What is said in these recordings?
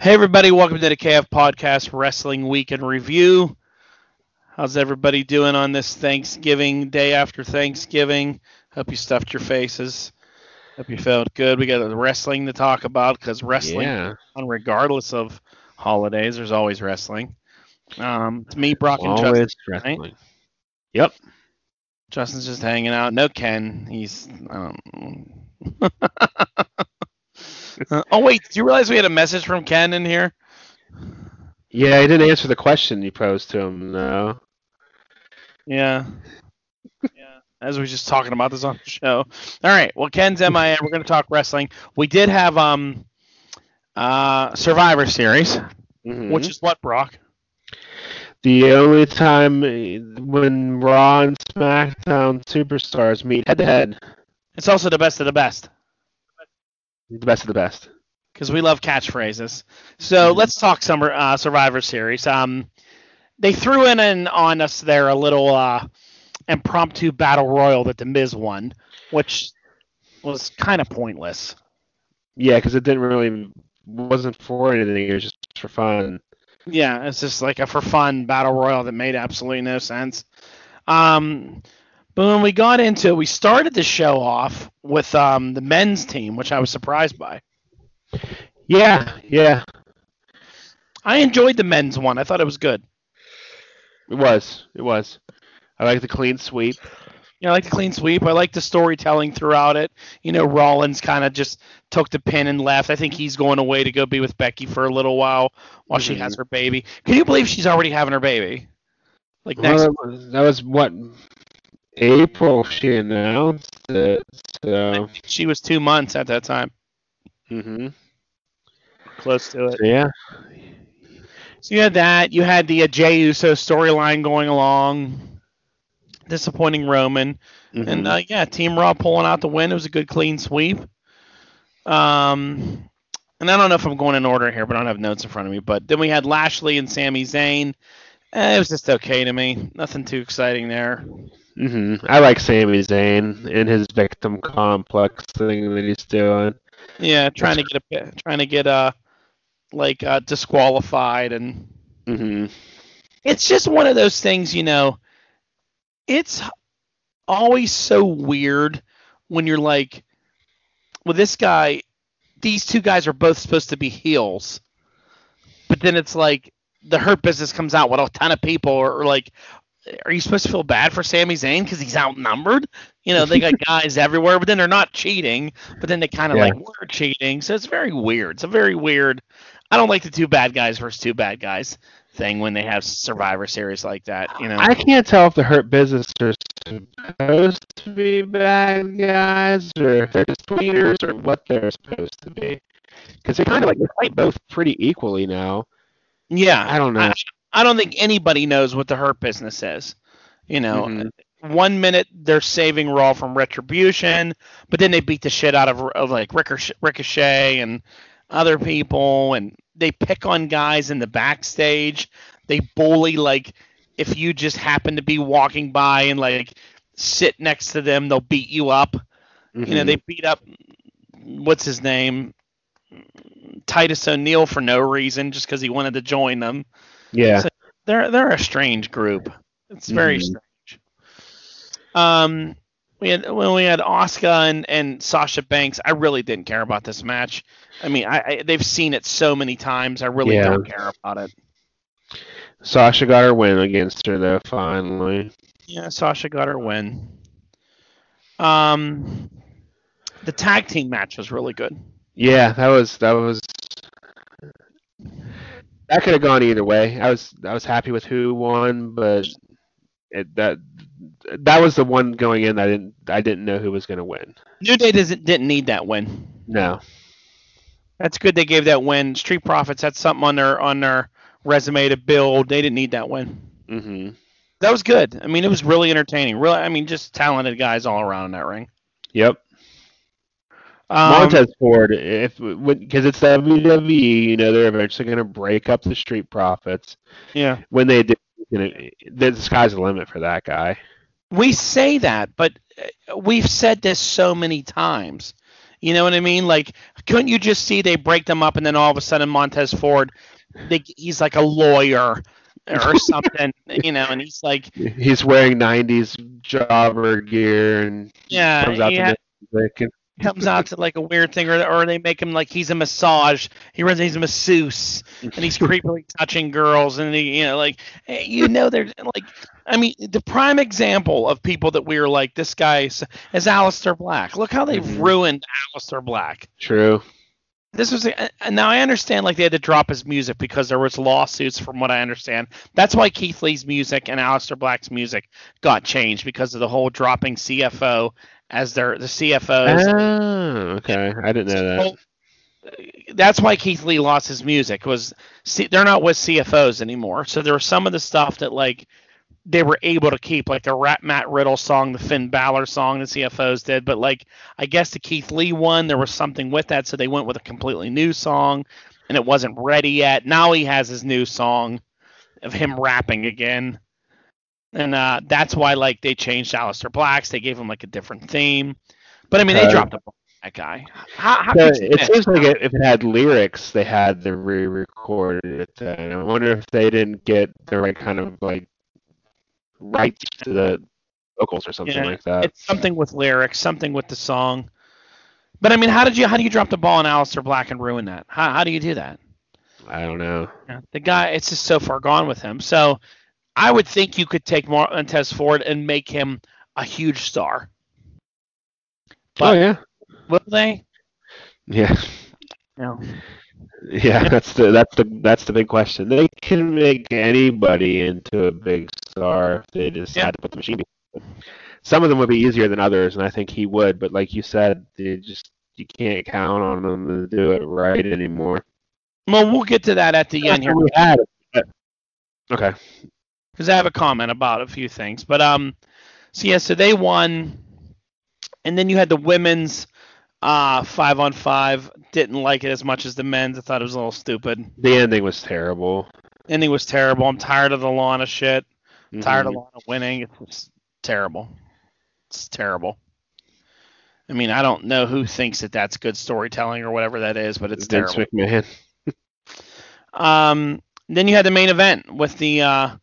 Hey everybody, welcome to the KF Podcast Wrestling Week in Review. How's everybody doing on this Thanksgiving, day after Thanksgiving? Hope you stuffed your faces. Hope you felt good. We got wrestling to talk about because wrestling, regardless of holidays, there's always wrestling. It's me, Brock, and Justin. Always wrestling. Right? Yep. Justin's just hanging out. No Ken. He's... oh, wait, do you realize we had a message from Ken in here? Yeah, he didn't answer the question you posed to him, no. Yeah. As we were just talking about this on the show. All right, well, Ken's MIA. We're going to talk wrestling. We did have Survivor Series, which is what, Brock? The only time when Raw and SmackDown superstars meet head-to-head. It's also the best of the best. The best of the best. Because we love catchphrases. So let's talk summer Survivor Series. They threw in on us there a little impromptu battle royal that The Miz won, which was kind of pointless. Yeah, because it didn't really wasn't for anything. It was just for fun. Yeah, it's just like a for fun battle royal that made absolutely no sense. But when we got into it, we started the show off with the men's team, which I was surprised by. Yeah. I enjoyed the men's one. I thought it was good. It was. I like the clean sweep. Yeah, I like the clean sweep. I like the storytelling throughout it. You know, Rollins kind of just took the pin and left. I think he's going away to go be with Becky for a little while she has her baby. Can you believe she's already having her baby? Like next. That was what... April she announced it, so I think she was 2 months at that time. Close to it. So, yeah. So you had that. You had the Jey Uso storyline going along, disappointing Roman, and Team Raw pulling out the win. It was a good clean sweep. And I don't know if I'm going in order here, but I don't have notes in front of me. But then we had Lashley and Sami Zayn. It was just okay to me. Nothing too exciting there. I like Sami Zayn and his victim complex thing that he's doing. Yeah, trying to get disqualified and it's just one of those things, you know. It's always so weird when you're like, well, these two guys are both supposed to be heels, but then it's like the Hurt Business comes out with a ton of people, or like. Are you supposed to feel bad for Sami Zayn because he's outnumbered? You know, they got guys everywhere, but then they're not cheating. But then they kind of were cheating. So it's very weird. I don't like the two bad guys versus two bad guys thing when they have Survivor Series like that. You know, I can't tell if the Hurt Business are supposed to be bad guys or if they're just tweeters or what they're supposed to be. Because they kind of like fight both pretty equally now. Yeah. I don't know. I don't think anybody knows what the Hurt Business is. You know, 1 minute they're saving Raw from retribution, but then they beat the shit out of like Ricochet and other people, and they pick on guys in the backstage. They bully, like, if you just happen to be walking by and, like, sit next to them, they'll beat you up. You know, they beat up, what's his name, Titus O'Neil for no reason, just because he wanted to join them. Yeah, so they're a strange group. It's very strange. We had Asuka and Sasha Banks. I really didn't care about this match. I mean, they've seen it so many times. I really don't care about it. Sasha got her win against her though. Finally. Yeah, Sasha got her win. The tag team match was really good. Yeah, that was. That could have gone either way. I was happy with who won, but that was the one going in. I didn't know who was going to win. New Day didn't need that win. No, that's good. They gave that win. Street Profits had something on their resume to build. They didn't need that win. That was good. I mean, it was really entertaining. Really, I mean, just talented guys all around in that ring. Yep. Montez Ford, because it's WWE, you know, they're eventually going to break up the Street Profits. Yeah. When they do, you know, the sky's the limit for that guy. We say that, but we've said this so many times. You know what I mean? Like, Couldn't you just see they break them up and then all of a sudden Montez Ford, he's like a lawyer or something, you know, and he's like... He's wearing 90s jobber gear and comes out to like a weird thing, or they make him like he's a massage. He runs, he's a masseuse, and he's creepily touching girls, and he, you know, like, you know, they're like, I mean, the prime example of people that we are like, this guy is Aleister Black. Look how they've ruined Aleister Black. True. This was now I understand like they had to drop his music because there was lawsuits from what I understand. That's why Keith Lee's music and Aleister Black's music got changed because of the whole dropping CFO. As the CFOs. Oh, okay. I didn't know that. That's why Keith Lee lost his music. They're not with CFOs anymore. So there was some of the stuff that like they were able to keep, like the Matt Riddle song, the Finn Balor song, the CFOs did. But like I guess the Keith Lee one, there was something with that, so they went with a completely new song, and it wasn't ready yet. Now he has his new song of him rapping again. And that's why, like, they changed Aleister Black's. They gave him like a different theme, but I mean, they dropped the ball on that guy. How could you seems like if it had lyrics, they had to re-recorded it. And I wonder if they didn't get the right kind of like rights to the vocals or something like that. It's something with lyrics, something with the song. But I mean, how do you drop the ball on Aleister Black and ruin that? How do you do that? I don't know. Yeah, the guy, it's just so far gone with him. So. I would think you could take Montez Ford and make him a huge star. But will they? Yeah. No. Yeah, that's the big question. They can make anybody into a big star if they decide to put the machine behind them. Some of them would be easier than others, and I think he would. But like you said, you can't count on them to do it right anymore. Well, we'll get to that at the end here. We had it. Okay. Because I have a comment about a few things. But, so they won. And then you had the women's 5-on-5. Didn't like it as much as the men's. I thought it was a little stupid. The ending was terrible. I'm tired of the Lana shit. I'm tired of Lana winning. It's terrible. I mean, I don't know who thinks that that's good storytelling or whatever that is, but it's terrible. Vince McMahon. Then you had the main event with the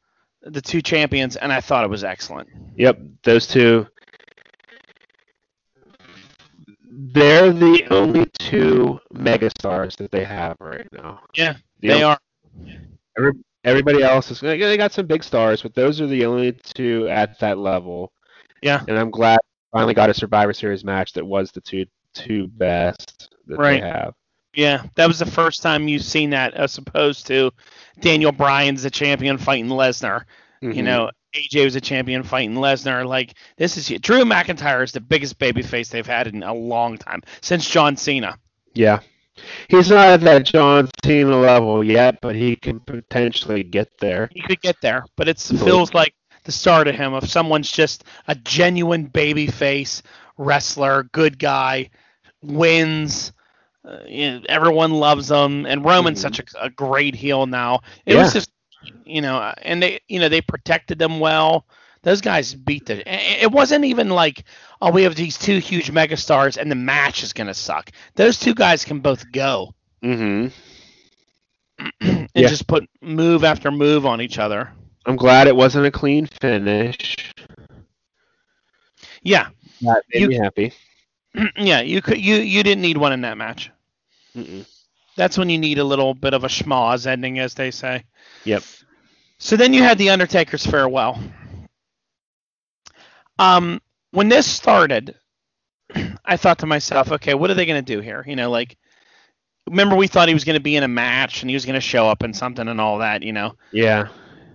two champions, and I thought it was excellent. Yep, those two. They're the only two megastars that they have right now. Yeah, they are. Everybody else is. They got some big stars, but those are the only two at that level. Yeah. And I'm glad we finally got a Survivor Series match that was the two best that they have. Yeah, that was the first time you've seen that as opposed to Daniel Bryan's the champion fighting Lesnar. You know, AJ was a champion fighting Lesnar. Like, this is Drew McIntyre is the biggest babyface they've had in a long time, since John Cena. Yeah. He's not at that John Cena level yet, but he can potentially get there. He could get there, but it feels like the start of him, if someone's just a genuine babyface wrestler, good guy, wins. Everyone loves him, and Roman's such a great heel now. It was just, you know, and they, you know, they protected them well. Those guys beat them. It wasn't even like, oh, we have these two huge megastars, and the match is gonna suck. Those two guys can both go and just put move after move on each other. I'm glad it wasn't a clean finish. Yeah, that made me happy. Yeah, you didn't need one in that match. That's when you need a little bit of a schmoz ending, as they say. Yep. So then you had The Undertaker's farewell. When this started, I thought to myself, okay, what are they going to do here? You know, like, remember we thought he was going to be in a match and he was going to show up and something and all that, you know? Yeah.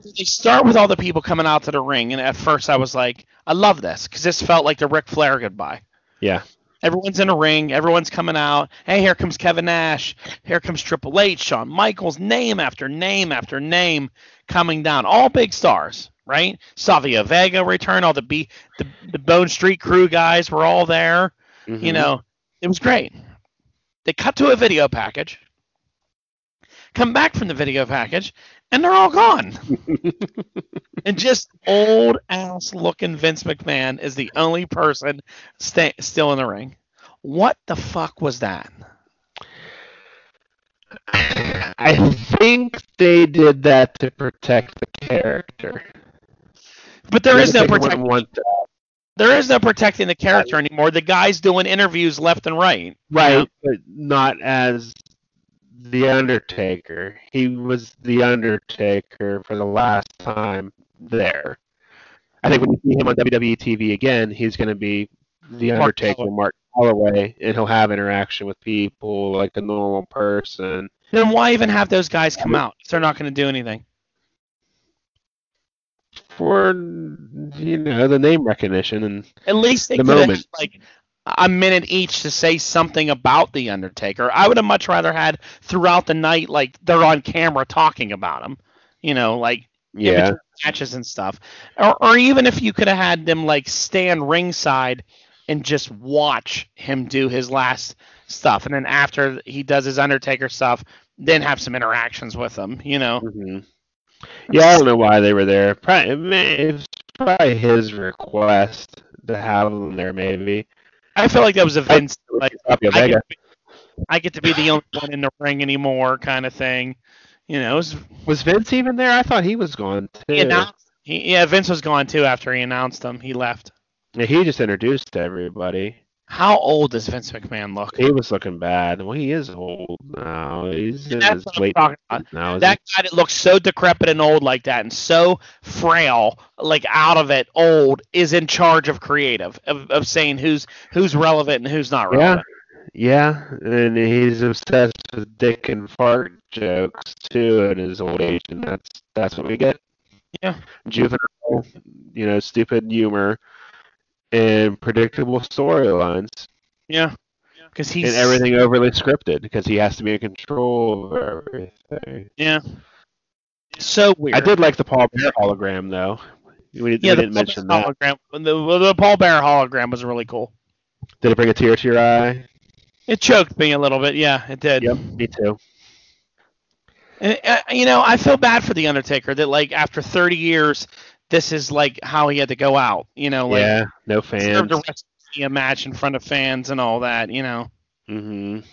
They start with all the people coming out to the ring, and at first I was like, I love this, because this felt like the Ric Flair goodbye. Yeah. Everyone's in a ring. Everyone's coming out. Hey, here comes Kevin Nash. Here comes Triple H, Shawn Michaels, name after name after name coming down. All big stars, right? Savio Vega returned. All the Bone Street Crew guys were all there. You know, it was great. They cut to a video package, come back from the video package, and they're all gone. And just old-ass looking Vince McMahon is the only person still in the ring. What the fuck was that? I think they did that to protect the character. But there is no protecting. There is no protecting the character anymore. The guy's doing interviews left and right. Right, you know? But not as The Undertaker. He was The Undertaker for the last time there. I think when you see him on WWE TV again, he's going to be The Undertaker, Mark Calloway, and he'll have interaction with people like a normal person. Then why even have those guys come out if they're not going to do anything? For, you know, the name recognition and at least they the moment. Like a minute each to say something about The Undertaker. I would have much rather had throughout the night, like they're on camera talking about him, you know, like matches and stuff. Or even if you could have had them like stand ringside and just watch him do his last stuff. And then after he does his Undertaker stuff, then have some interactions with him, you know? Mm-hmm. Yeah, I don't know why they were there. Probably, it was probably his request to have them there, maybe. I feel like that was a Vince, like, I get to be the only one in the ring anymore kind of thing. You know, was Vince even there? I thought he was gone, too. Vince was gone, too, after he announced him. He left. Yeah, he just introduced everybody. How old does Vince McMahon look? He was looking bad. Well, he is old now. He's in his late 90s now. That guy that looks so decrepit and old like that and so frail, like out of it, old, is in charge of creative, of saying who's relevant and who's not relevant. Yeah, and he's obsessed with dick and fart jokes, too, in his old age, and that's what we get. Yeah. Juvenile, you know, stupid humor. And predictable storylines. Yeah. Because he's... And everything overly scripted, because he has to be in control of everything. Yeah. So weird. I did like the Paul Bearer hologram, though. We didn't mention that. Hologram, the Paul Bearer hologram was really cool. Did it bring a tear to your eye? It choked me a little bit, yeah, it did. Yep, me too. And, you know, I feel bad for The Undertaker that, like, after 30 years... This is like how he had to go out, you know, like no fans. He served a WrestleMania match in front of fans and all that, you know. Mhm.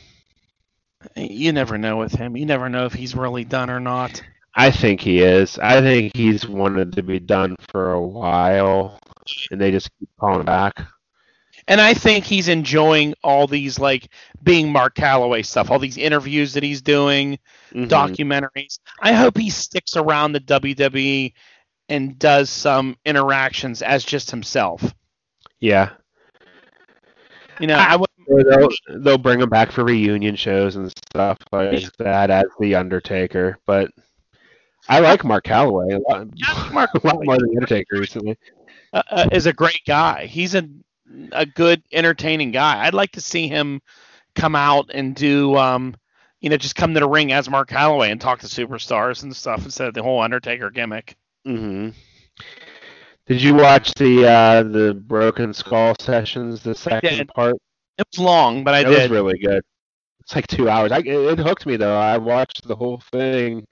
You never know with him. You never know if he's really done or not. I think he is. I think he's wanted to be done for a while, and they just keep calling back. And I think he's enjoying all these, like, being Mark Calloway stuff, all these interviews that he's doing, documentaries. I hope he sticks around the WWE. And does some interactions as just himself. Yeah. You know, they'll bring him back for reunion shows and stuff like that as The Undertaker. But I like Mark Calloway a lot, more than The Undertaker recently. Is a great guy. He's a good, entertaining guy. I'd like to see him come out and do... you know, just come to the ring as Mark Calloway and talk to superstars and stuff instead of the whole Undertaker gimmick. Mm-hmm. Did you watch the Broken Skull Sessions, the second part? It was long, but I did. It was really good. It's like 2 hours. It hooked me, though. I watched the whole thing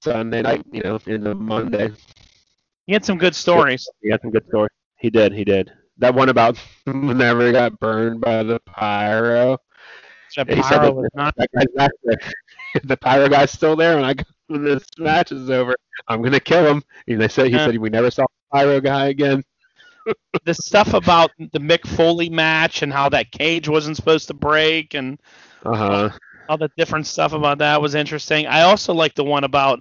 Sunday night, you know, into Monday. He had some good stories. He did. That one about whenever he got burned by the pyro. The pyro guy's still there, and when this match is over, I'm gonna kill him. And he said we never saw the pyro guy again. The stuff about the Mick Foley match and how that cage wasn't supposed to break and all the different stuff about that was interesting. I also liked the one about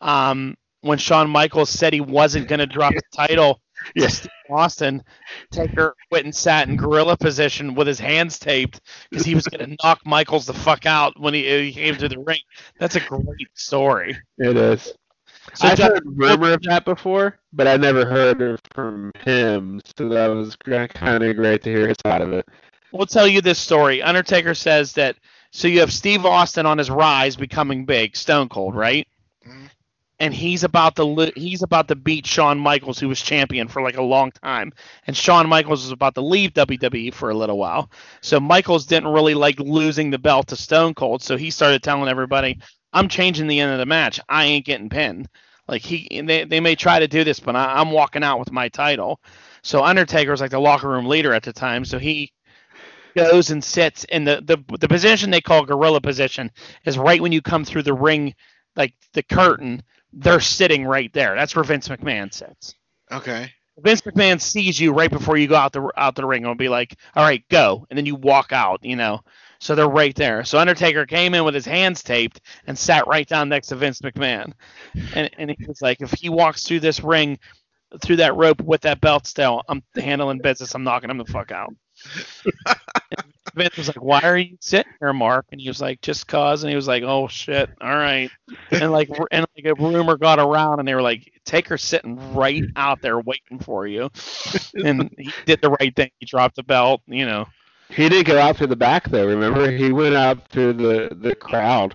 when Shawn Michaels said he wasn't gonna drop the title. Yes, Austin. Taker went and sat in gorilla position with his hands taped because he was going to knock Michaels the fuck out when he came to the ring. That's a great story. It is. So I've heard rumor of that before, but I never heard it from him, so that was kind of great to hear his side of it. We'll tell you this story. Undertaker says that, so you have Steve Austin on his rise, becoming big, Stone Cold, right? Mm-hmm. And he's about to beat Shawn Michaels, who was champion for like a long time. And Shawn Michaels was about to leave WWE for a little while. So Michaels didn't really like losing the belt to Stone Cold. So he started telling everybody, I'm changing the end of the match. I ain't getting pinned. Like they may try to do this, but I'm walking out with my title. So Undertaker was like the locker room leader at the time. So he goes and sits in the position they call gorilla position is right when you come through the ring, like the curtain, they're sitting right there. That's where Vince McMahon sits. Okay. Vince McMahon sees you right before you go out the ring and will be like, all right, go. And then you walk out, you know. So they're right there. So Undertaker came in with his hands taped and sat right down next to Vince McMahon. And he was like, if he walks through this ring, through that rope with that belt still, I'm handling business. I'm knocking him the fuck out. Vince was like, why are you sitting here, Mark? And he was like, just cause. And he was like, oh shit, all right. And like a rumor got around, and they were like, Taker's sitting right out there waiting for you. And he did the right thing. He dropped the belt, you know. He didn't go out to the back though. Remember, he went out to the crowd.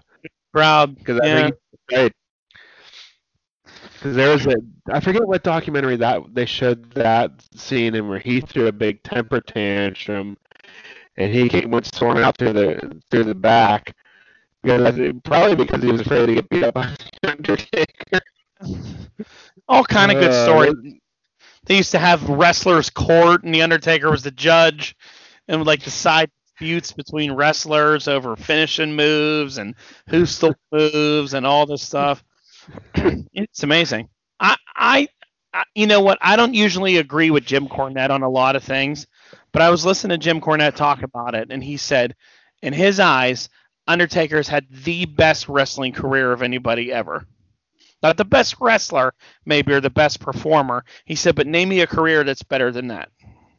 Because I think because there was I forget what documentary that they showed that scene in where he threw a big temper tantrum. And he went sworn out through the back, probably because he was afraid to get beat up by the Undertaker. All kind of good stories. They used to have wrestlers' court, and the Undertaker was the judge, and like the side disputes between wrestlers over finishing moves and who still moves and all this stuff. It's amazing. I you know what? I don't usually agree with Jim Cornette on a lot of things. But I was listening to Jim Cornette talk about it, and he said, in his eyes, Undertaker's had the best wrestling career of anybody ever. Not the best wrestler, maybe, or the best performer. He said, but name me a career that's better than that.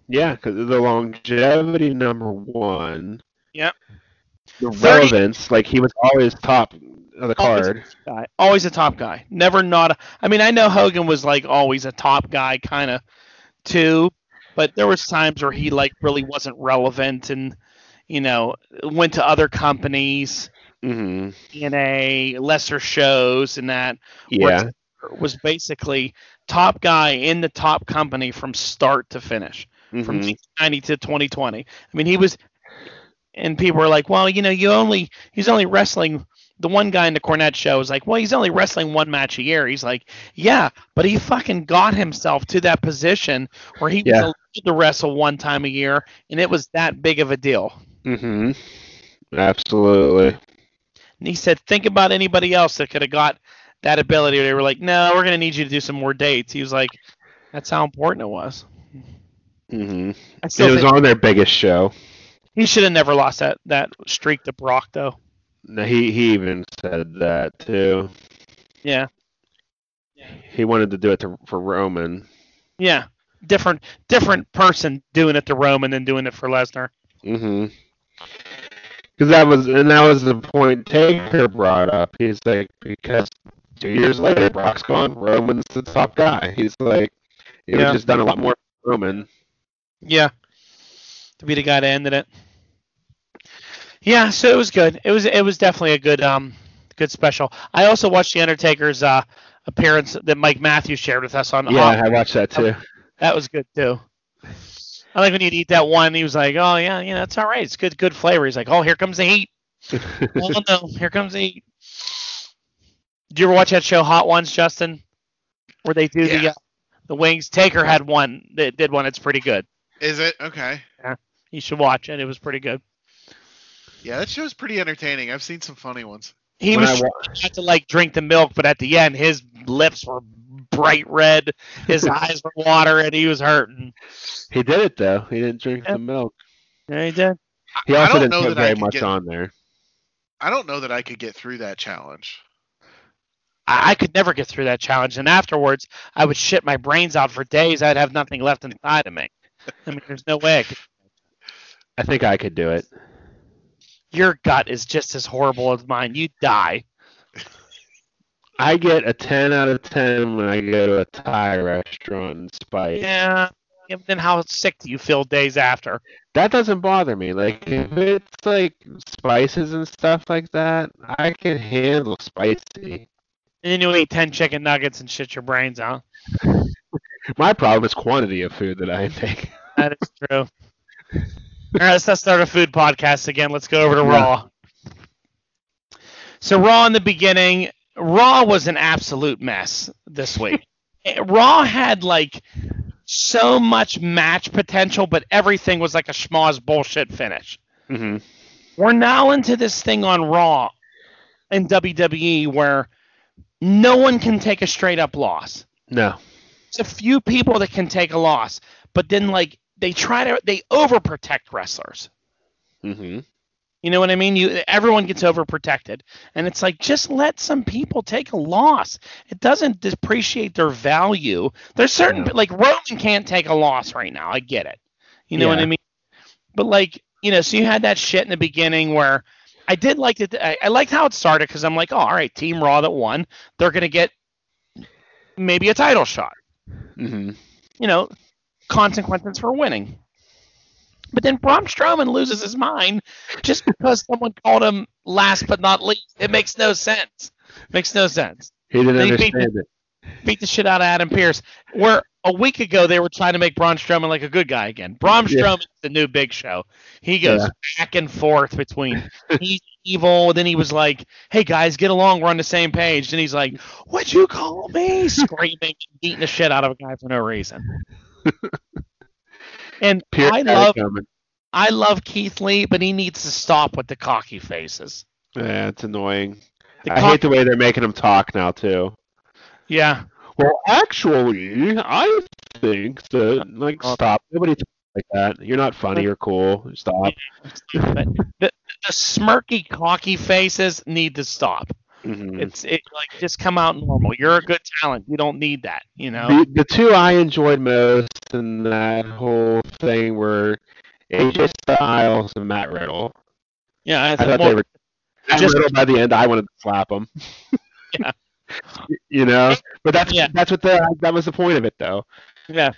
Yeah, because of the longevity, number one. Yep. The relevance, like he was always top of the card. Always a top guy. Never not. I mean, I know Hogan was like always a top guy kind of too. But there was times where he like really wasn't relevant, and you know, went to other companies, mm-hmm. TNA, lesser shows, and that. Yeah, was basically top guy in the top company from start to finish, mm-hmm. from 1990 to 2020. I mean, he was, and people were like, well, you know, he's only wrestling. The one guy in the Cornette show was like, well, he's only wrestling one match a year. He's like, yeah, but he fucking got himself to that position where he was allowed to wrestle one time a year, and it was that big of a deal. Mm-hmm. Absolutely. And he said, think about anybody else that could have got that ability. They were like, no, we're going to need you to do some more dates. He was like, that's how important it was. Mm-hmm. It was on their biggest show. He should have never lost that streak to Brock, though. No, he even said that too. Yeah. He wanted to do it for Roman. Yeah, different person doing it to Roman than doing it for Lesnar. Mhm. Because that was the point Taker brought up. He's like, because 2 years later Brock's gone, Roman's the top guy. He's like, it was just done a lot more for Roman. Yeah. To be the guy that ended it. Yeah, so it was good. It was definitely a good special. I also watched the Undertaker's appearance that Mike Matthews shared with us on. Yeah, I watched that too. That was good too. I like when he'd eat that one. He was like, "Oh yeah, that's all right. It's good flavor." He's like, "Oh, here comes the heat." Oh no, here comes the heat. Did you ever watch that show Hot Ones, Justin? Where they do the wings. Taker had one. They did one. It's pretty good. Is it okay? Yeah, you should watch it. It was pretty good. Yeah, that show's pretty entertaining. I've seen some funny ones. He was trying to like drink the milk, but at the end, his lips were bright red, his eyes were watering, he was hurting. He did it though. He didn't drink the milk. Yeah, he did. He also didn't put very much on there. I don't know that I could get through that challenge. I could never get through that challenge, and afterwards, I would shit my brains out for days. I'd have nothing left inside of me. I mean, there's no way. I think I could do it. Your gut is just as horrible as mine. You die. I get a 10 out of 10 when I go to a Thai restaurant in spite. Yeah. Then how sick do you feel days after? That doesn't bother me. Like, if it's like spices and stuff like that, I can handle spicy. And then you eat 10 chicken nuggets and shit your brains out. My problem is quantity of food that I intake. That is true. All right, let's not start a food podcast again. Let's go over to Raw. So Raw in the beginning, Raw was an absolute mess this week. Raw had like so much match potential, but everything was like a schmoz bullshit finish. Mm-hmm. We're now into this thing on Raw and WWE where no one can take a straight up loss. No. It's a few people that can take a loss, but then like they overprotect wrestlers. Mm-hmm. You know what I mean? Everyone gets overprotected, and it's like, just let some people take a loss. It doesn't depreciate their value. There's certain, like Roman can't take a loss right now. I get it. You know what I mean? But like, you know, so you had that shit in the beginning where I did like it. I liked how it started because I'm like, oh, all right, Team Raw that won, they're going to get maybe a title shot. Mm-hmm. You know, consequences for winning. But then Braun Strowman loses his mind just because someone called him last but not least. It makes no sense. He didn't understand it. Beat the shit out of Adam Pearce. Where a week ago they were trying to make Braun Strowman like a good guy again. Braun Strowman's the new Big Show. He goes back and forth between he's evil. Then he was like, hey, guys, get along. We're on the same page. Then he's like, what'd you call me? Screaming, beating the shit out of a guy for no reason. And I love Keith Lee, but he needs to stop with the cocky faces. Yeah, it's annoying. I hate the way they're making him talk now, too. Yeah. Well, actually, I think that, like, stop. Nobody talks like that. You're not funny or cool. Stop. The smirky, cocky faces need to stop. Mm-hmm. It's just come out normal. You're a good talent. You don't need that, you know. The two I enjoyed most in that whole thing were AJ Styles and Matt Riddle. Yeah, I thought they were just Riddle by the end. I wanted to slap them. Yeah, you know. But that's what that was the point of it, though. Yeah,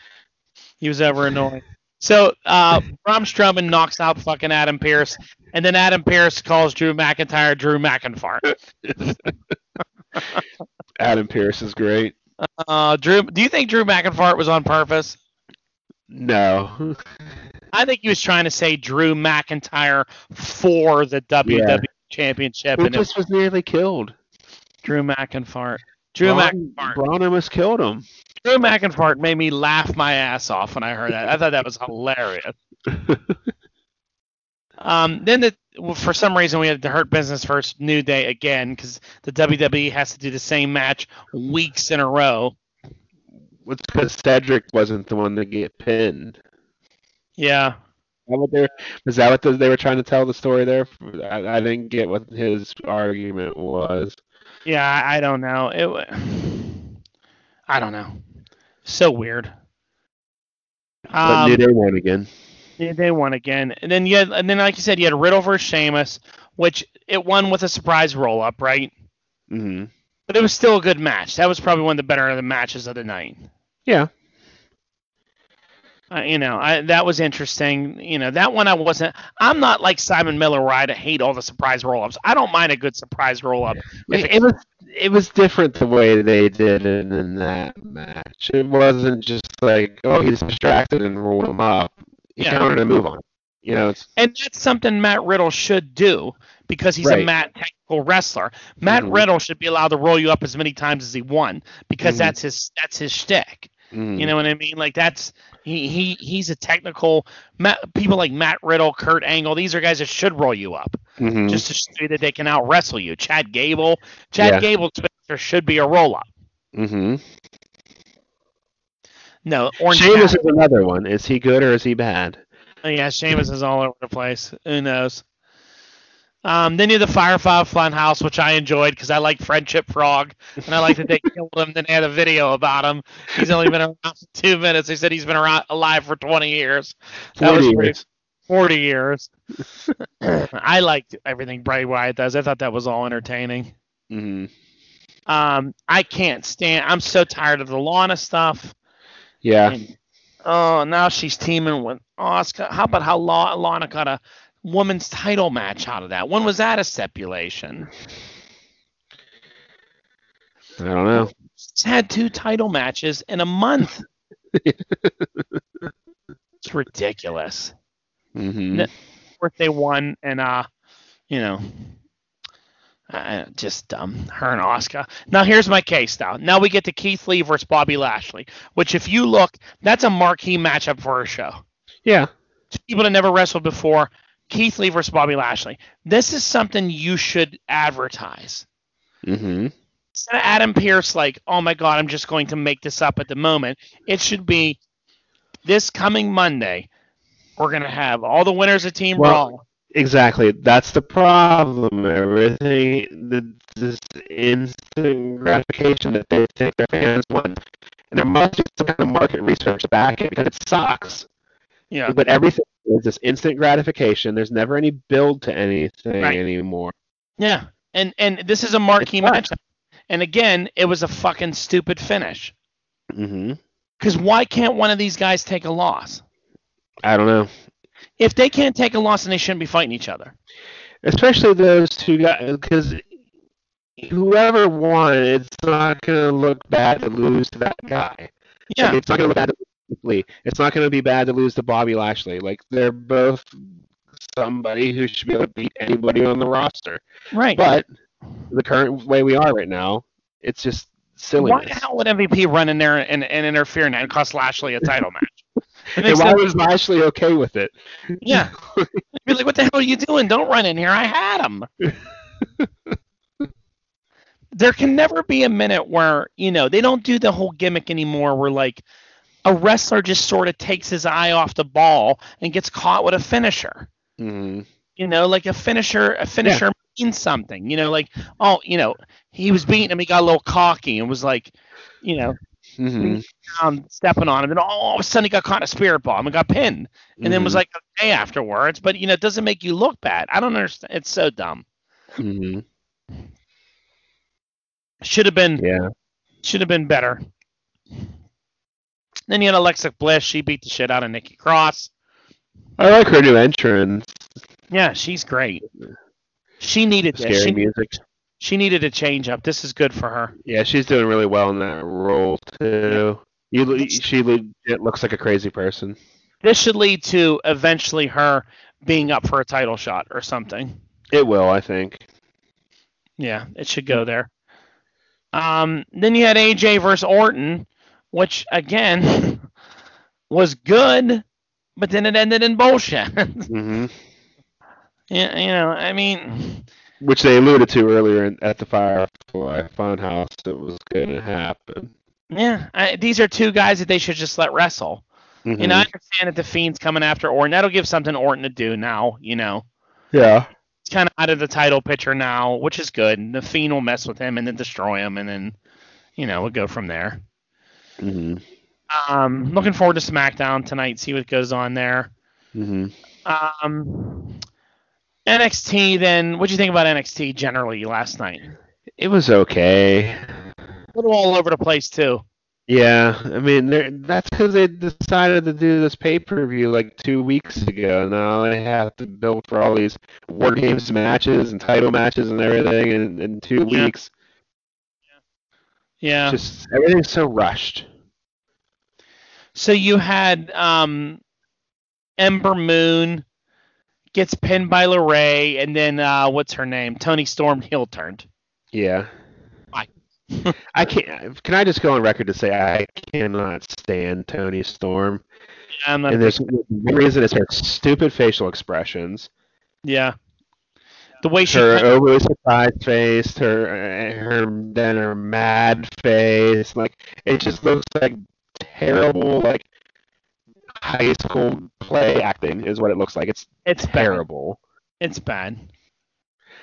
he was ever annoying. So Braun Strowman knocks out fucking Adam Pearce, and then Adam Pearce calls Drew McIntyre Drew McInfart. Adam Pearce is great. Drew, do you think Drew McInfart was on purpose? No. I think he was trying to say Drew McIntyre for the WWE Championship. He just was nearly killed. Drew McInfart. Braun almost killed him. Drew McIntyre made me laugh my ass off when I heard that. I thought that was hilarious. Then for some reason, we had the Hurt Business versus New Day again because the WWE has to do the same match weeks in a row. It's because Cedric wasn't the one to get pinned. Yeah. Is that what they were trying to tell the story there? I didn't get what his argument was. Yeah, I don't know. I don't know. So weird. But New Day won again. And then like you said, you had Riddle versus Sheamus, which it won with a surprise roll up, right? Mm-hmm. But it was still a good match. That was probably one of the better of the matches of the night. Yeah. That was interesting. You know, that one I wasn't. I'm not like Simon Miller where I hate all the surprise roll-ups. I don't mind a good surprise roll-up. It was different the way they did it in that match. It wasn't just like, oh, he's distracted and rolled him up. He counted to move on. You know, and that's something Matt Riddle should do because he's a Matt technical wrestler. Matt Riddle should be allowed to roll you up as many times as he won because that's his shtick. You know what I mean? Like that's he's a technical people like Matt Riddle, Kurt Angle. These are guys that should roll you up just to see that they can out wrestle you. Chad Gable should be a roll up. Mm-hmm. No, Sheamus is another one. Is he good or is he bad? Yeah, Sheamus is all over the place. Who knows? Then you had the Firefly Funhouse, which I enjoyed because I like Friendship Frog, and I like that they killed him. Then they had a video about him. He's only been around for 2 minutes. They said he's been alive for 20 years. That was pretty, 40 years. I liked everything Bray Wyatt does. I thought that was all entertaining. Mm-hmm. I can't stand. I'm so tired of the Lana stuff. Yeah. Now she's teaming with Asuka. How about how Lana got a women's title match out of that? When was that a stipulation? I don't know. It's had 2 title matches in a month. It's ridiculous. Mm-hmm. They won, and Just dumb. Her and Asuka. Now, here's my case, though. Now we get to Keith Lee versus Bobby Lashley, which, if you look, that's a marquee matchup for her show. Yeah. People that never wrestled before, Keith Lee versus Bobby Lashley. This is something you should advertise. Mm-hmm. Instead of Adam Pearce, like, oh, my God, I'm just going to make this up at the moment. It should be this coming Monday, we're going to have all the winners of Team Raw. Exactly. That's the problem. Everything, this instant gratification that they think their fans want. And there must be some kind of market research back it because it sucks. Yeah. But everything is this instant gratification. There's never any build to anything anymore. Yeah. And this is a marquee matchup. And again, it was a fucking stupid finish. Mm-hmm. Because why can't one of these guys take a loss? I don't know. If they can't take a loss, then they shouldn't be fighting each other. Especially those two guys, because whoever won, it's not going to look bad to lose to that guy. Yeah. Like, it's not going to look bad to lose to Lee. It's not going to be bad to lose to Bobby Lashley. Like, they're both somebody who should be able to beat anybody on the roster. Right. But the current way we are right now, it's just silly. Why the hell would MVP run in there and interfere now and cost Lashley a title match? And why was Lashley okay with it? Yeah. Be like, what the hell are you doing? Don't run in here. I had him. There can never be a minute where, you know, they don't do the whole gimmick anymore where, like, a wrestler just sort of takes his eye off the ball and gets caught with a finisher. Mm-hmm. You know, like a finisher means something. You know, like, oh, you know, he was beating him. He got a little cocky and was like, you know. Mm-hmm. Stepping on him, and all of a sudden he got caught in a spirit bomb and got pinned, and mm-hmm. then was like okay afterwards. But you know, it doesn't make you look bad. I don't understand. It's so dumb. Mm-hmm. Should have been better. Then you had Alexa Bliss. She beat the shit out of Nikki Cross. I like her new entrance. Yeah, she's great. She needed this. Scary music. She needed a change up. This is good for her. Yeah, she's doing really well in that role too. She legit looks like a crazy person. This should lead to eventually her being up for a title shot or something. It will, I think. Yeah, it should go there. Then you had AJ versus Orton, which again was good, but then it ended in bullshit. Mm-hmm. Yeah, you know, I mean. Which they alluded to earlier at the Firefly Funhouse, it was going to happen. Yeah, these are two guys that they should just let wrestle. Mm-hmm. And I understand that the Fiend's coming after Orton. That'll give something Orton to do now, you know. Yeah. It's kind of out of the title picture now, which is good. And the Fiend will mess with him and then destroy him, and then, you know, we'll go from there. Mm-hmm. Looking forward to SmackDown tonight, see what goes on there. Mm-hmm. NXT, then, what did you think about NXT generally last night? It was okay. A little all over the place, too. Yeah, I mean, that's because they decided to do this pay-per-view like 2 weeks ago. Now they have to build for all these War Games matches and title matches and everything in 2 weeks. Yeah. Just everything's so rushed. So you had Ember Moon gets pinned by LeRae, and then what's her name? Toni Storm heel turned. Yeah. Why? I can't. Can I just go on record to say I cannot stand Toni Storm? Yeah, I'm not. And the reason is her stupid facial expressions. Yeah. The way she her overly surprised face, her mad face, like it just looks like terrible, like. High school play acting is what it looks like. It's terrible. Bad. It's bad.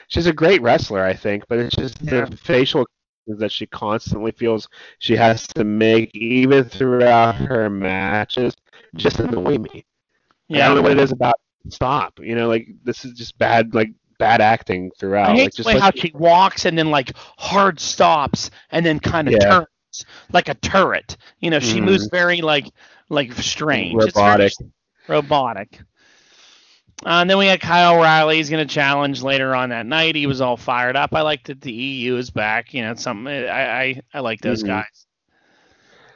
She's a great wrestler, I think, but it's just the facial that she constantly feels she has to make, even throughout her matches, just annoy me. Yeah, I don't know what it is about. Stop. You know, like this is just bad. Like bad acting throughout. I hate the way how she walks and then like hard stops and then kind of turns like a turret. You know, she moves very like strange. Robotic. And then we had Kyle O'Reilly. He's going to challenge later on that night. He was all fired up. I like that the EU is back. You know, it's something I like those guys.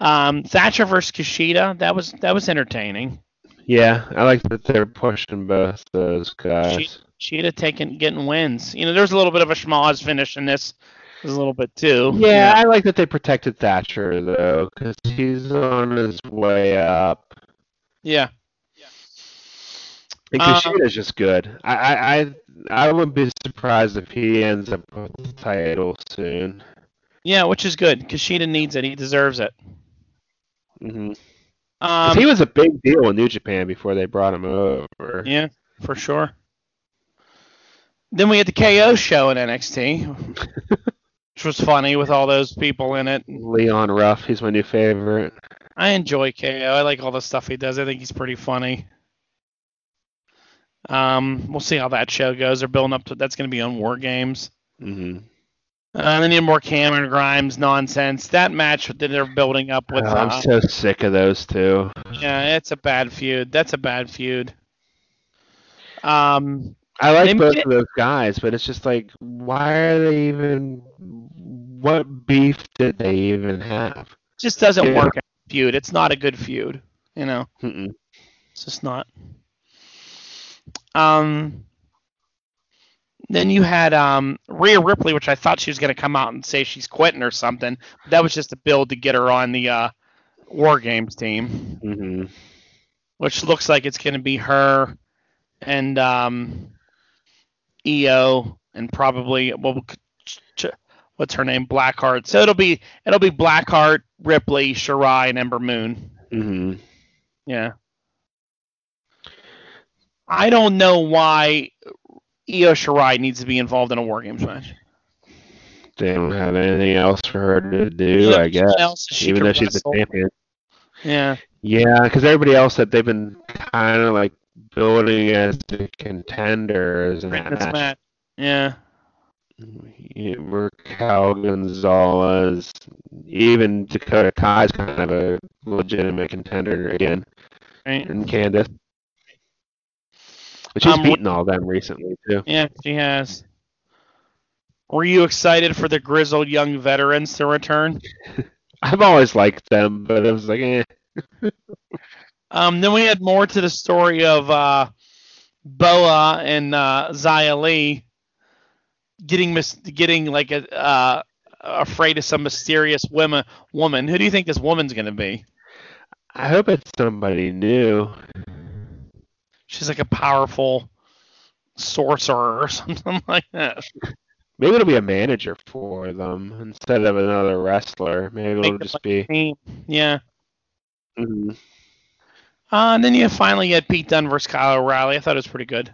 Thatcher versus Kushida. That was entertaining. Yeah, I like that they're pushing both those guys. she'd have taken getting wins. You know, there's a little bit of a schmoz finish in this. There's a little bit too. Yeah, I like that they protected Thatcher though, because he's on his way up. Yeah. And Kushida's just good. I wouldn't be surprised if he ends up with the title soon. Yeah, which is good. Kushida needs it. He deserves it. Mm-hmm. He was a big deal in New Japan before they brought him over. Yeah, for sure. Then we had the KO show in NXT, which was funny with all those people in it. Leon Ruff, he's my new favorite. I enjoy KO. I like all the stuff he does. I think he's pretty funny. We'll see how that show goes. They're building up to that's going to be on War Games. Mm-hmm. They need more Cameron Grimes nonsense. That match that they're building up with. I'm so sick of those two. Yeah, it's a bad feud. That's a bad feud. I like both of those guys, but it's just like, why are they even? What beef did they even have? It just doesn't work as a feud. It's not a good feud. You know, It's just not. Then you had Rhea Ripley, which I thought she was going to come out and say she's quitting or something. That was just a build to get her on the War Games team, which looks like it's going to be her and EO and probably what's her name, Blackheart. So it'll be Blackheart, Ripley, Shirai, and Ember Moon. Mm-hmm. Yeah. I don't know why Io Shirai needs to be involved in a War Games match. They don't have anything else for her to do, I guess. Even though she's a champion. Yeah. Yeah, because everybody else that they've been kind of like building as the contenders in that match. Yeah. Raquel Gonzalez, even Dakota Kai's kind of a legitimate contender again. Right. And Candice. But she's beaten all them recently, too. Yeah, she has. Were you excited for the grizzled young veterans to return? I've always liked them, but I was like, eh. Then we had more to the story of Boa and Xia Li getting like afraid of some mysterious woman. Who do you think this woman's going to be? I hope it's somebody new. She's like a powerful sorcerer or something like that. Maybe it'll be a manager for them instead of another wrestler. Maybe it'll just be... Team. Yeah. Mm-hmm. And then you finally get Pete Dunne versus Kyle O'Reilly. I thought it was pretty good.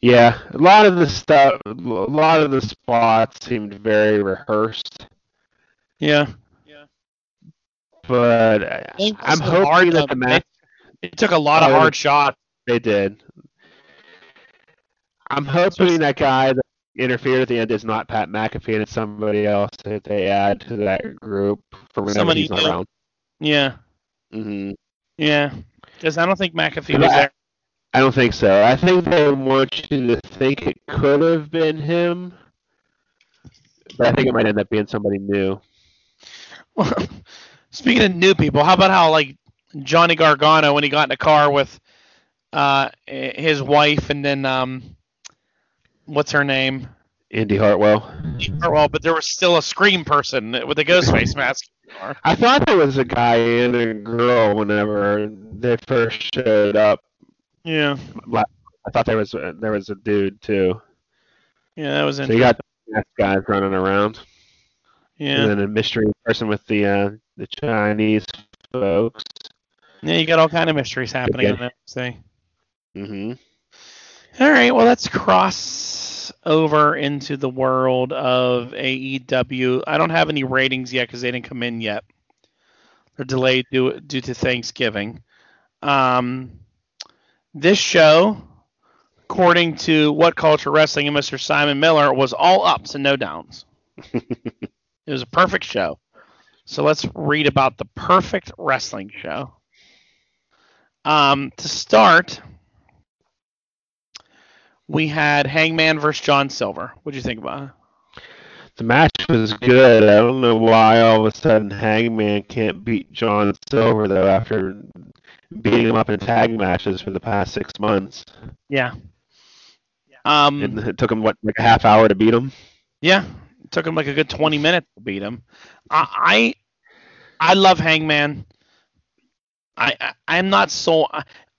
Yeah. A lot of the spots seemed very rehearsed. Yeah. Yeah. But I'm hoping that the match... It took a lot of hard shots. They did. I'm hoping that guy that interfered at the end is not Pat McAfee and it's somebody else that they add to that group for whenever he's not around. Yeah. Mm-hmm. Yeah. Because I don't think McAfee was there. I don't think so. I think they want you to think it could have been him, but I think it might end up being somebody new. Well, speaking of new people, how about how like Johnny Gargano when he got in a car with his wife, and then what's her name? Indy Hartwell. But there was still a Scream person with a ghost face mask. I thought there was a guy and a girl whenever they first showed up. Yeah. I thought there was a dude too. Yeah, that was interesting. So you got the guys running around. Yeah. And then a mystery person with the Chinese folks. Yeah, you got all kind of mysteries happening on that thing. Mm-hmm. All right, well, let's cross over into the world of AEW. I don't have any ratings yet because they didn't come in yet. They're delayed due to Thanksgiving. This show, according to What Culture Wrestling and Mr. Simon Miller, was all ups and no downs. It was a perfect show. So let's read about the perfect wrestling show. To start, we had Hangman versus John Silver. What did you think about it? The match was good. I don't know why all of a sudden Hangman can't beat John Silver, though, after beating him up in tag matches for the past 6 months. Yeah. It took him, what, like a half hour to beat him? Yeah, it took him like a good 20 minutes to beat him. I love Hangman. I'm not so...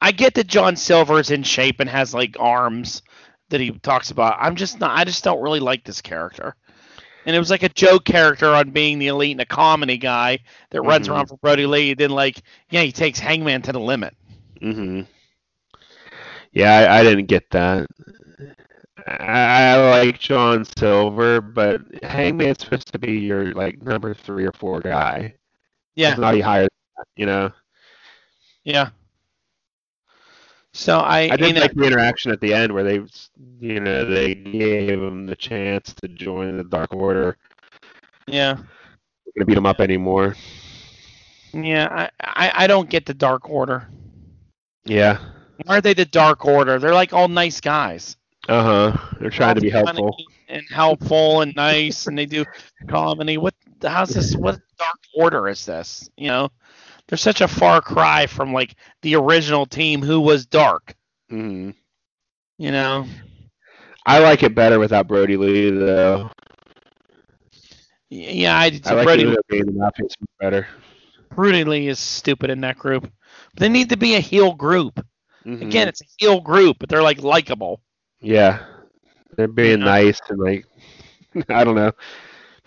I get that John Silver is in shape and has like arms that he talks about. I'm just not... I just don't really like this character. And it was like a joke character on Being the Elite and a comedy guy that runs around for Brody Lee. Then like, yeah, he takes Hangman to the limit. Mm-hmm. Yeah, I didn't get that. I like John Silver, but Hangman's supposed to be your like number 3 or 4 guy. Yeah. It's not any higher than that, you know? Yeah. So I did like the interaction at the end where they, you know, they gave him the chance to join the Dark Order. Yeah. Not gonna beat him up anymore. Yeah, I don't get the Dark Order. Yeah. Why are they the Dark Order? They're like all nice guys. They're trying to be helpful and nice, and they do comedy. What? How's this? What Dark Order is this? You know. They're such a far cry from, like, the original team who was dark. Mm-hmm. You know? I like it better without Brody Lee, though. Yeah, I did. Like Brody Lee better. Brody Lee is stupid in that group. But they need to be a heel group. Mm-hmm. Again, it's a heel group, but they're, like, likable. Yeah. They're being nice and, like, I don't know.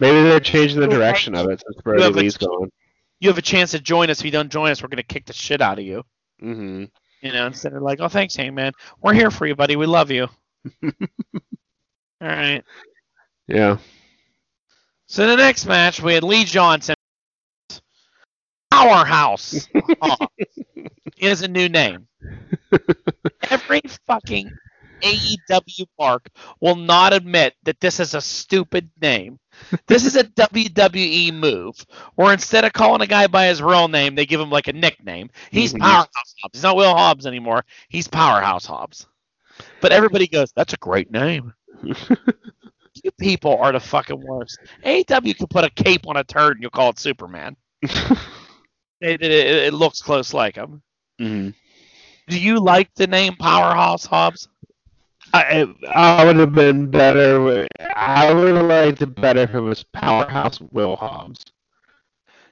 Maybe they're changing the direction of it since Brody Lee's gone. You have a chance to join us. If you don't join us, we're going to kick the shit out of you. Mm-hmm. You know, instead of like, oh, thanks, Hangman. We're here for you, buddy. We love you. All right. Yeah. So the next match, we had Lee Johnson. Powerhouse. Is a new name. Every fucking AEW mark will not admit that this is a stupid name. This is a WWE move where instead of calling a guy by his real name, they give him like a nickname. He's Powerhouse Hobbs. He's not Will Hobbs anymore. He's Powerhouse Hobbs. But everybody goes, that's a great name. You people are the fucking worst. AEW can put a cape on a turd and you'll call it Superman. It looks close like him. Mm-hmm. Do you like the name Powerhouse Hobbs? I would have been better. I would have liked it better if it was Powerhouse Will Hobbs.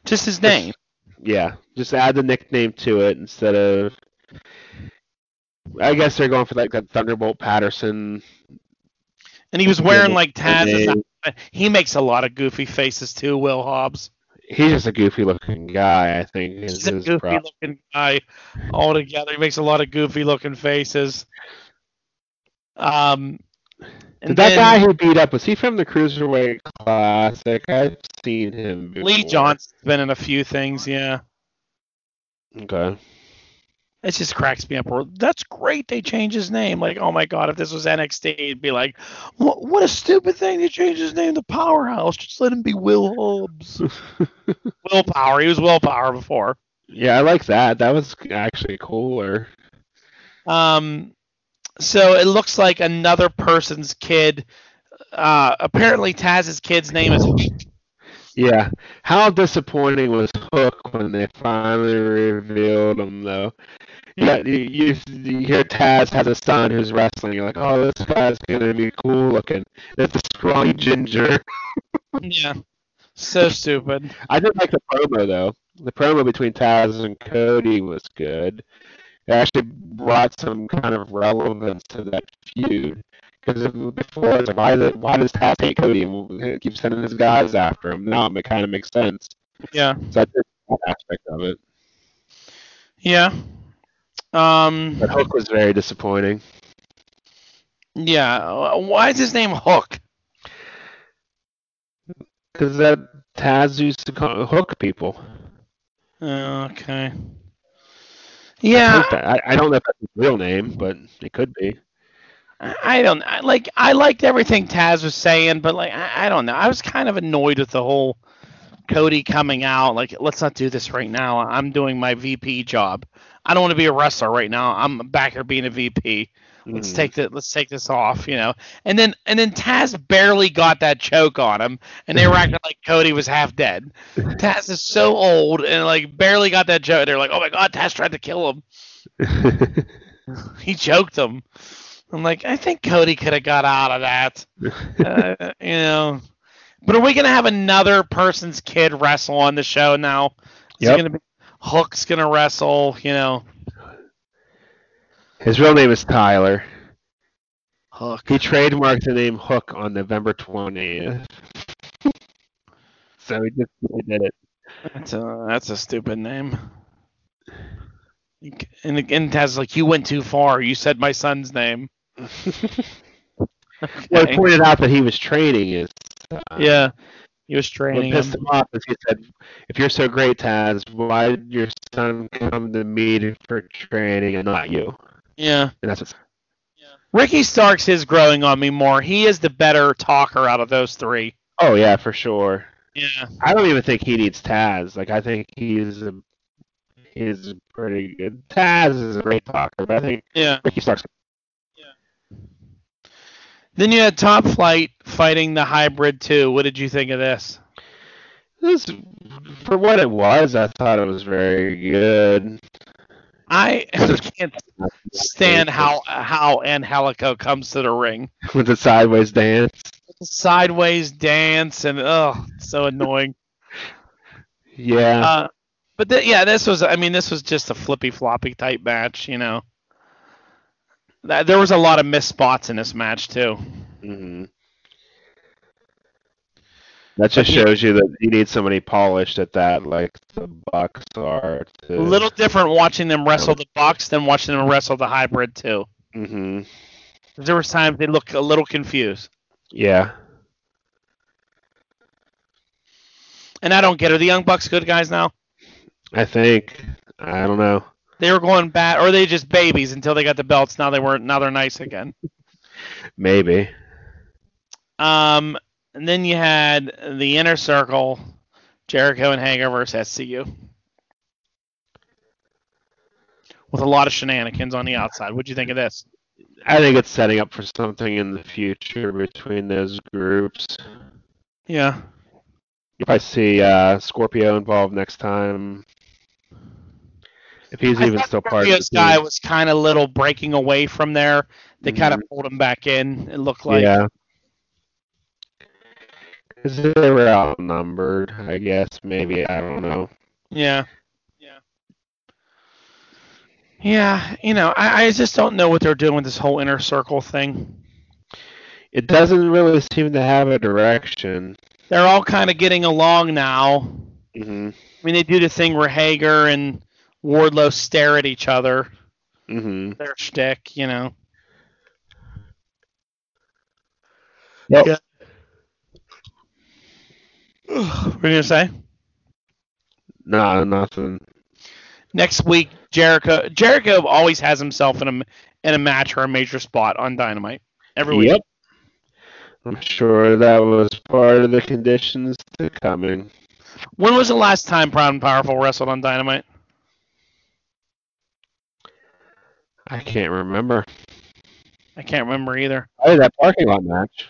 Just his name. Yeah, just add the nickname to it instead of. I guess they're going for like that Thunderbolt Patterson. And he was wearing like Taz's outfit. He makes a lot of goofy faces too, Will Hobbs. He's just a goofy looking guy, I think. He's a goofy looking guy altogether. He makes a lot of goofy looking faces. And that guy who beat up, was he from the Cruiserweight Classic? I've seen him before. Lee Johnson's been in a few things, yeah. Okay. It just cracks me up. That's great they changed his name. Like, oh my God, if this was NXT, it'd be like, what a stupid thing to change his name to Powerhouse. Just let him be Will Hobbs. Willpower. He was Willpower before. Yeah, I like that. That was actually cooler. So it looks like another person's kid. Apparently Taz's kid's name is Hook. Yeah. How disappointing was Hook when they finally revealed him, though? Yeah, you hear Taz has a son who's wrestling. You're like, oh, this guy's going to be cool looking. That's a strong ginger. Yeah. So stupid. I did like the promo, though. The promo between Taz and Cody was good. It actually brought some kind of relevance to that feud. Because before, it was, why does Taz hate Cody and keep sending his guys after him? Now it kind of makes sense. Yeah. So I think that aspect of it. Yeah. But Hook was very disappointing. Yeah. Why is his name Hook? Because that Taz used to call Hook people. Okay. Yeah, I don't know if that's his real name, but it could be. I don't know. Like, I liked everything Taz was saying, but like, I don't know. I was kind of annoyed with the whole Cody coming out. Like, let's not do this right now. I'm doing my VP job. I don't want to be a wrestler right now. I'm back here being a VP. Let's take this off, you know. And then Taz barely got that choke on him, and they were acting like Cody was half dead. Taz is so old and like barely got that choke. They're like, oh my God, Taz tried to kill him. He choked him. I'm like, I think Cody could have got out of that. You know. But are we going to have another person's kid wrestle on the show now? Yep. It's going to be Hook's going to wrestle, you know. His real name is Tyler. Hook. He trademarked the name Hook on November 20th. So he just did it. That's a stupid name. And it has like, you went too far. You said my son's name. Okay. Well, he pointed out that he was training his son. Yeah, he was training him. What pissed him off is he said, if you're so great, Taz, why did your son come to me for training and not you? Yeah. And that's what's... Yeah. Ricky Starks is growing on me more. He is the better talker out of those three. Oh, yeah, for sure. Yeah. I don't even think he needs Taz. Like, I think he's pretty good. Taz is a great talker, but I think Ricky Starks. Yeah. Then you had Top Flight fighting the Hybrid 2. What did you think of this? This, for what it was, I thought it was very good. I can't stand how Angelico comes to the ring with the sideways dance. And so annoying. Yeah. But this was, I mean, this was just a flippy-floppy type match, you know. There was a lot of missed spots in this match, too. Mm-hmm. That just shows you that you need somebody polished at that, like the Bucks are. A little different watching them wrestle the Bucks than watching them wrestle the Hybrid, too. Mm-hmm. There were times they looked a little confused. Yeah. And I don't get it. Are the Young Bucks good guys now? I think. I don't know. They were going bad, or they just babies until they got the belts. Now they weren't. Now they're nice again. Maybe. And then you had the Inner Circle, Jericho and Hager versus SCU, with a lot of shenanigans on the outside. What'd you think of this? I think it's setting up for something in the future between those groups. Yeah. If I see Scorpio involved next time, if he's even still part of it. Scorpio's guy was kind of little breaking away from there. They kind of pulled him back in, it looked like. Yeah. Because they were outnumbered, I guess. Maybe. I don't know. Yeah. Yeah, you know, I just don't know what they're doing with this whole Inner Circle thing. It doesn't really seem to have a direction. They're all kind of getting along now. Mm-hmm. I mean, they do the thing where Hager and Wardlow stare at each other. Mm-hmm. Their shtick, you know. Yep. Yeah. What are you going to say? No, nothing. Next week, Jericho always has himself in a match or a major spot on Dynamite every week. Yep, I'm sure that was part of the conditions to coming. When was the last time Proud and Powerful wrestled on Dynamite? I can't remember. I can't remember either. Oh, that parking lot match.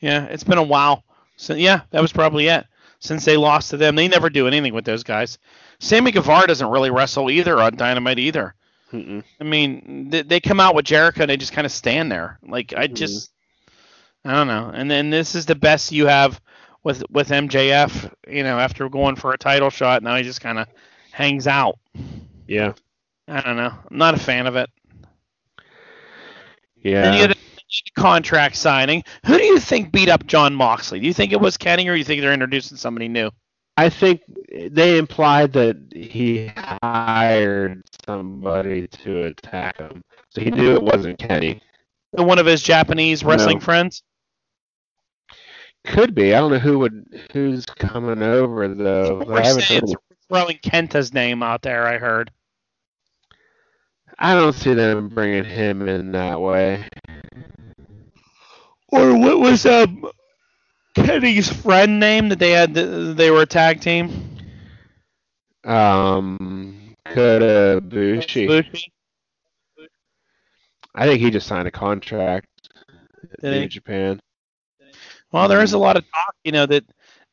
Yeah, it's been a while. So yeah, that was probably it. Since they lost to them, they never do anything with those guys. Sammy Guevara doesn't really wrestle either on Dynamite either. Mm-mm. I mean, they come out with Jericho and they just kind of stand there. Like, I don't know. And then this is the best you have with MJF, you know, after going for a title shot. Now he just kind of hangs out. Yeah. I don't know. I'm not a fan of it. Yeah. And you had a contract signing. Who do you think beat up John Moxley? Do you think it was Kenny, or do you think they're introducing somebody new? I think they implied that he hired somebody to attack him. So he knew it wasn't Kenny. One of his Japanese wrestling friends? Could be. I don't know who's coming over, though. It's throwing Kenta's name out there, I heard. I don't see them bringing him in that way. Or what was... Kenny's friend name that they had, they were a tag team? Kodabushi. I think he just signed a contract at New Japan. Well, there is a lot of talk, you know, that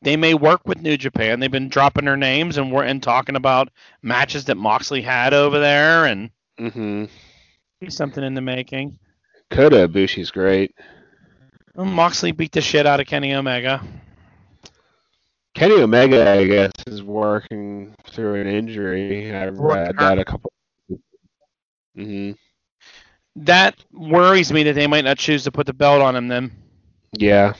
they may work with New Japan. They've been dropping their names and talking about matches that Moxley had over there, and something in the making. Kota Ibushi's great. Moxley beat the shit out of Kenny Omega. Kenny Omega, I guess, is working through an injury. I read that a couple. Mm-hmm. That worries me that they might not choose to put the belt on him then. Yeah.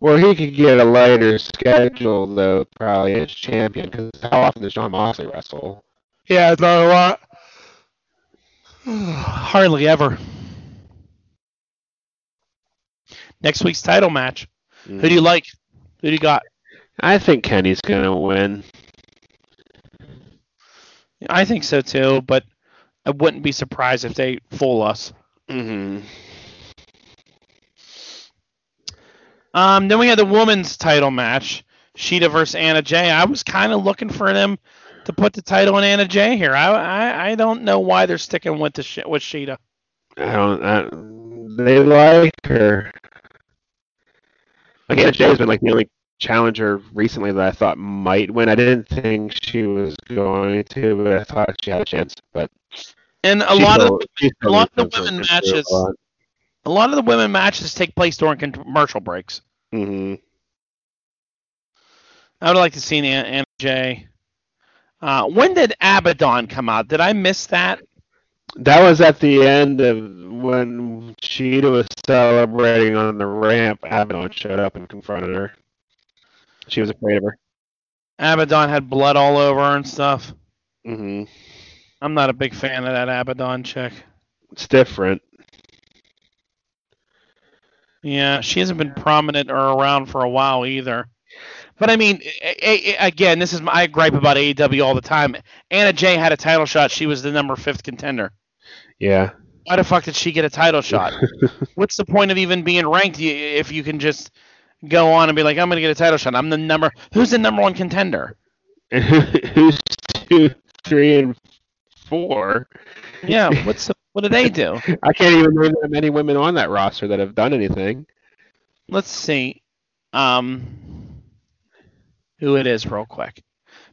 Well, he could get a lighter schedule, though, probably as champion, because how often does Jon Moxley wrestle? Yeah, it's not a lot. Hardly ever. Next week's title match. Mm-hmm. Who do you like? Who do you got? I think Kenny's going to win. I think so, too, but I wouldn't be surprised if they fool us. Mm-hmm. Then we had the women's title match, Sheeta versus Anna Jay. I was kind of looking for them to put the title on Anna Jay here. I don't know why they're sticking with the shit with Sheeta. They like her. Like, Anna Jay has been like the only challenger recently that I thought might win. I didn't think she was going to, but I thought she had a chance. But and a lot of the women matches take place during commercial breaks. Mm-hmm. I would like to see Anna Jay. When did Abaddon come out? Did I miss that? That was at the end of when Sheeta was celebrating on the ramp. Abaddon showed up and confronted her. She was afraid of her. Abaddon had blood all over her and stuff. Mm-hmm. I'm not a big fan of that Abaddon chick. It's different. Yeah, she hasn't been prominent or around for a while either. But, I mean, again, this is my gripe about AEW all the time. Anna Jay had a title shot. She was the number 5 contender. Yeah. Why the fuck did she get a title shot? What's the point of even being ranked if you can just go on and be like, I'm going to get a title shot. I'm the number – who's the number 1 contender? Who's 2, 3, and 4? Yeah, what do they do? I can't even remember that many women on that roster that have done anything. Let's see who it is real quick.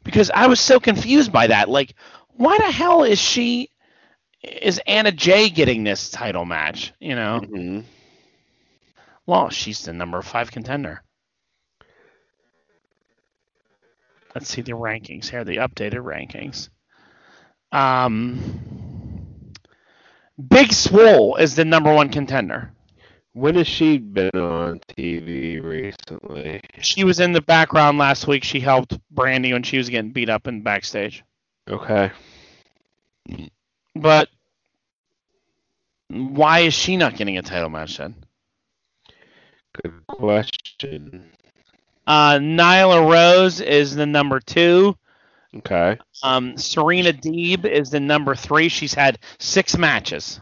Because I was so confused by that. Like, why the hell is Anna Jay getting this title match? You know? Mm-hmm. Well, she's the number 5 contender. Let's see the rankings here, the updated rankings. Big Swole is the number 1 contender. When has she been on TV recently? She was in the background last week. She helped Brandy when she was getting beat up in backstage. Okay. But why is she not getting a title match then? Good question. Nyla Rose is the number 2. Okay. Serena Deeb is the number 3. She's had 6 matches.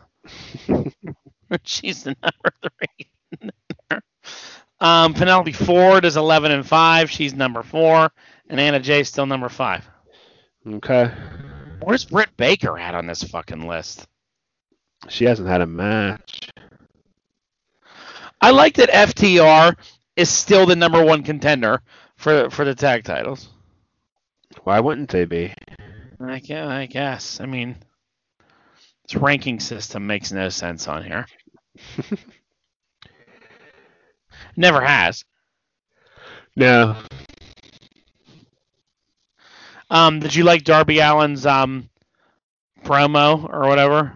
She's the number 3. Penelope Ford is 11 and 5. She's number 4, and Anna Jay's still number 5. Okay. Where's Britt Baker at on this fucking list? She hasn't had a match. I like that FTR is still the number 1 contender for the tag titles. Why wouldn't they be? I guess. I mean, this ranking system makes no sense on here. Never has. No. Did you like Darby Allin's promo or whatever?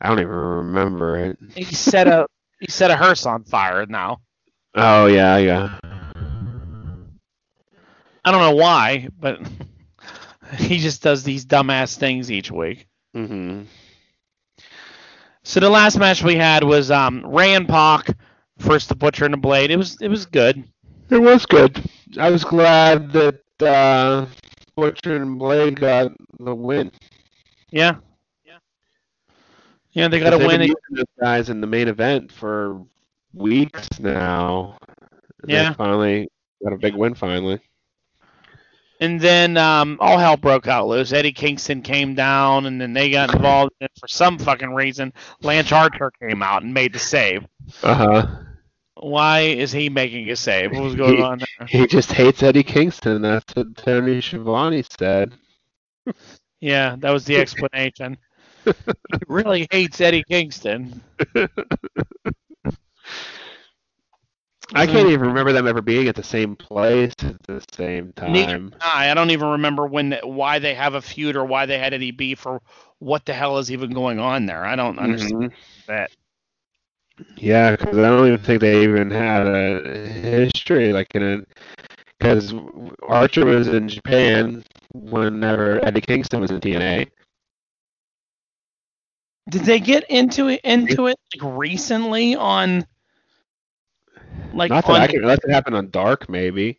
I don't even remember it. He set a hearse on fire now. Oh, yeah. I don't know why, but he just does these dumbass things each week. Mm-hmm. So the last match we had was Ray and Pac versus the Butcher and the Blade. It was good. It was good. I was glad that Butcher and Blade got the win. Yeah, they got a win. They've been using those guys in the main event for weeks now. Yeah. They finally got a big win finally. And then all hell broke out loose. Eddie Kingston came down, and then they got involved. And for some fucking reason, Lance Archer came out and made the save. Uh-huh. Why is he making a save? What was going on there? He just hates Eddie Kingston. That's what Tony Schiavone said. Yeah, that was the explanation. He really hates Eddie Kingston. I can't even remember them ever being at the same place at the same time. Neither, I don't even remember why they have a feud or why they had any beef or what the hell is even going on there. I don't understand that. Yeah, because I don't even think they even had a history like in it. Because Archer was in Japan whenever Eddie Kingston was in TNA. Did they get into it like recently on? Like not that I can let it happen on Dark, maybe.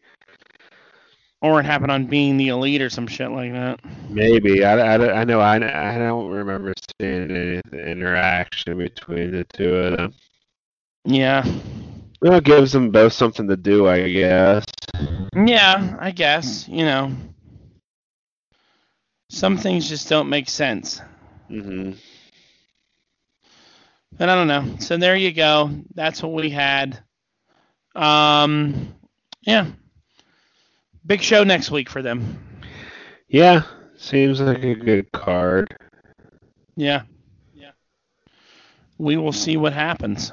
Or it happened on Being the Elite or some shit like that. Maybe. I don't remember seeing any interaction between the two of them. Yeah. Well, it gives them both something to do, I guess. Yeah, I guess. You know. Some things just don't make sense. Mm-hmm. But I don't know. So there you go. That's what we had. Yeah. Big show next week for them. Yeah. Seems like a good card. Yeah. Yeah. We will see what happens.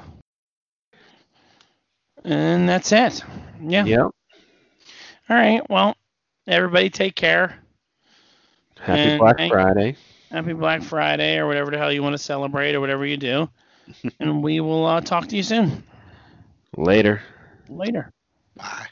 And that's it. Yeah. Yep. All right. Well, everybody take care. Happy Black Friday. Happy Black Friday or whatever the hell you want to celebrate or whatever you do. And we will talk to you soon. Later. Bye.